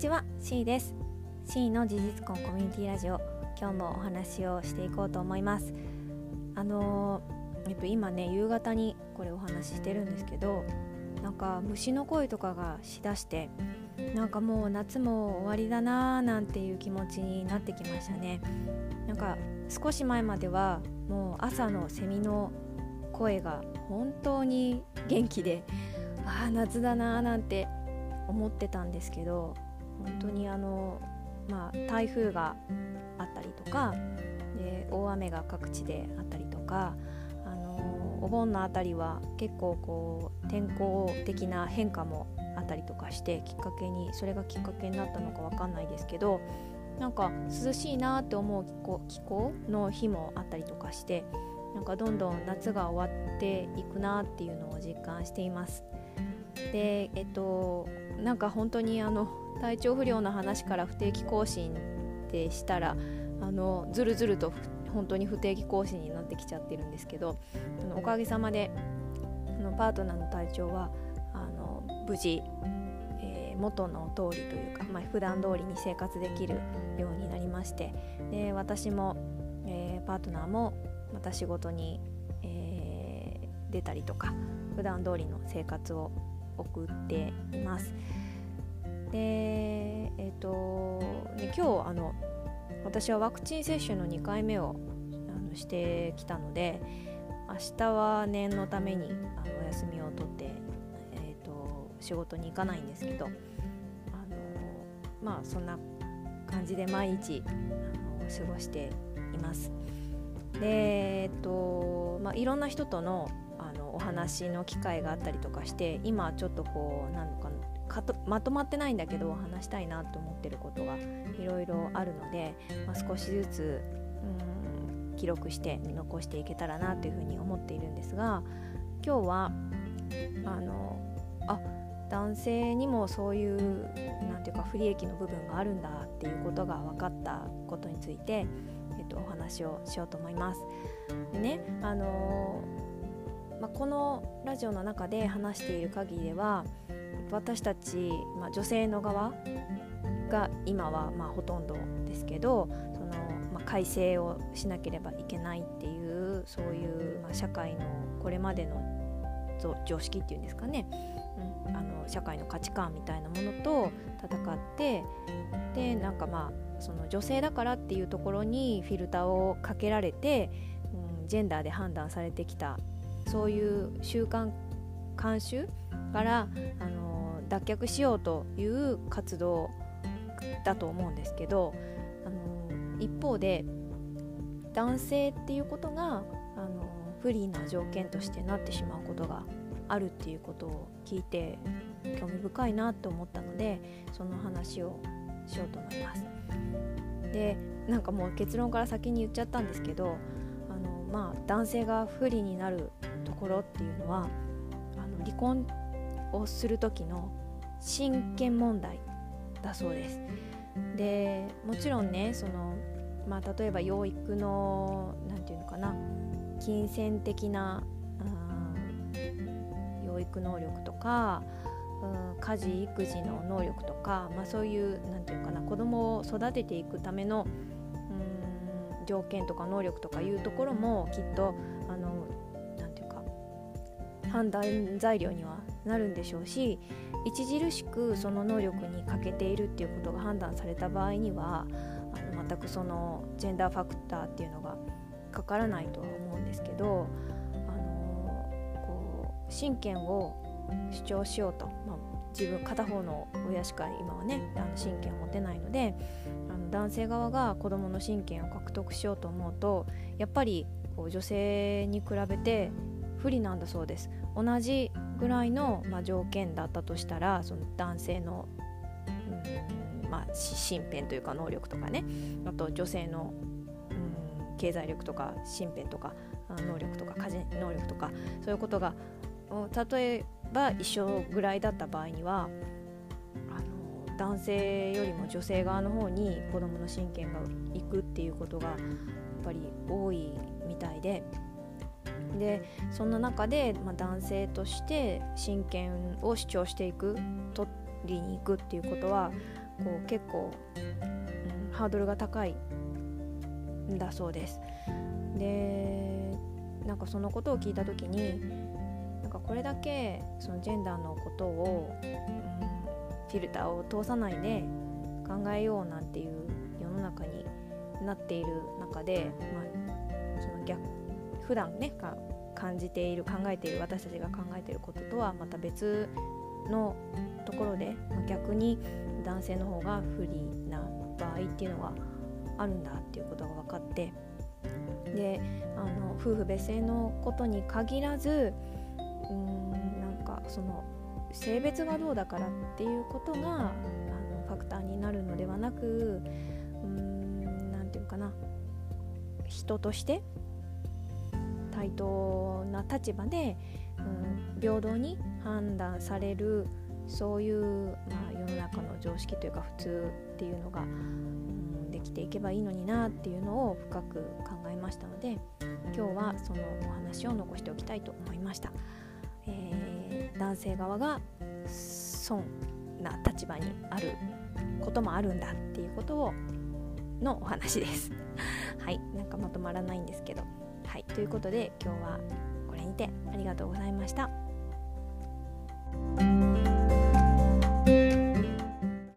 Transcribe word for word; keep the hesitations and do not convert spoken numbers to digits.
ちは、C です。 C の事実婚コミュニティラジオ、今日もお話をしていこうと思います。あのー、やっぱ今ね、夕方にこれお話ししてるんですけど、なんか虫の声とかがしだして、なんかもう夏も終わりだなーなんていう気持ちになってきましたね。なんか少し前まではもう朝のセミの声が本当に元気で、ああ夏だなーなんて思ってたんですけど、本当にあの、まあ、台風があったりとかで、大雨が各地であったりとか、あのお盆のあたりは結構こう天候的な変化もあったりとかして、きっかけにそれがきっかけになったのかわかんないですけど、なんか涼しいなって思う気候、気候の日もあったりとかして、なんかどんどん夏が終わっていくなっていうのを実感しています。で、えっとなんか本当にあの体調不良の話から不定期更新ってしたら、あのずるずると本当に不定期更新になってきちゃってるんですけど、あのおかげさまであのパートナーの体調はあの無事、えー、元の通りというか、まあ、普段通りに生活できるようになりまして、で私も、えー、パートナーもまた仕事に、えー、出たりとか、普段通りの生活を送っています。で、えーとね、今日あの私はワクチン接種のにかいめをあのしてきたので、明日は念のためにあのお休みを取って、えーと仕事に行かないんですけど、あのまあそんな感じで毎日あの過ごしています。で、えーとまあ、いろんな人とのお話の機会があったりとかして、今ちょっとこうなんかかとまとまってないんだけど話したいなと思ってることがいろいろあるので、まあ、少しずつうーん記録して残していけたらなというふうに思っているんですが、今日はあのあ男性にもそういうなんていうか不利益の部分があるんだっていうことが分かったことについて、えっと、お話をしようと思います。でね、あのーまあ、このラジオの中で話している限りでは、私たち、まあ、女性の側が今はまあほとんどですけど、その、まあ、改正をしなければいけないっていう、そういう、まあ、社会のこれまでの常識っていうんですかね、うん、あの社会の価値観みたいなものと戦って、でなんかまあその女性だからっていうところにフィルターをかけられて、うん、ジェンダーで判断されてきた、そういう習慣慣習から、あのー、脱却しようという活動だと思うんですけど、あのー、一方で男性っていうことが、あのー、不利な条件としてなってしまうことがあるっていうことを聞いて興味深いなと思ったので、その話をしようと思います。で、なんかもう結論から先に言っちゃったんですけど、あのー、まあ男性が不利になるところっていうのは、あの離婚をする時の親権問題だそうです。でもちろんね、その、まあ、例えば養育のなんていうのかな、金銭的な、うん、養育能力とか、うん、家事育児の能力とか、まあ、そういうなんていうかな、子供を育てていくための、うん、条件とか能力とかいうところもきっとあの判断材料にはなるんでしょうし、著しくその能力に欠けているっていうことが判断された場合には、あの全くそのジェンダーファクターっていうのがかからないとは思うんですけど、あのこう親権を主張しようと、まあ、自分片方の親しか今はねあの親権を持てないので、あの男性側が子どもの親権を獲得しようと思うと、やっぱりこう女性に比べて不利なんだそうです。同じぐらいの、まあ、条件だったとしたら、その男性の、うんまあ、身辺というか能力とかね、あと女性の、うん、経済力とか身辺とか能力とか家事能力とか、そういうことが例えば一緒ぐらいだった場合には、あの男性よりも女性側の方に子どもの親権がいくっていうことがやっぱり多いみたいで、でそんな中で、まあ、男性として親権を主張していく、取りに行くっていうことはこう結構、うん、ハードルが高いんだそうです。でなんかそのことを聞いた時になんかこれだけそのジェンダーのことを、うん、フィルターを通さないで考えようなんていう世の中になっている中で、まあ、その逆普段ねか感じている考えている私たちが考えていることとはまた別のところで、まあ、逆に男性の方が不利な場合っていうのがあるんだっていうことが分かって、であの夫婦別姓のことに限らずうーんなんかその性別がどうだからっていうことがあのファクターになるのではなく、うーんなんていうかな、人として対等な立場で、うん、平等に判断されるそういう、まあ、世の中の常識というか普通っていうのが、うん、できていけばいいのになっていうのを深く考えましたので、今日はそのお話を残しておきたいと思いました、えー、男性側が損な立場にあることもあるんだっていうことをのお話ですはい、なんかまとまらないんですけど、はい、ということで今日はこれにてありがとうございました。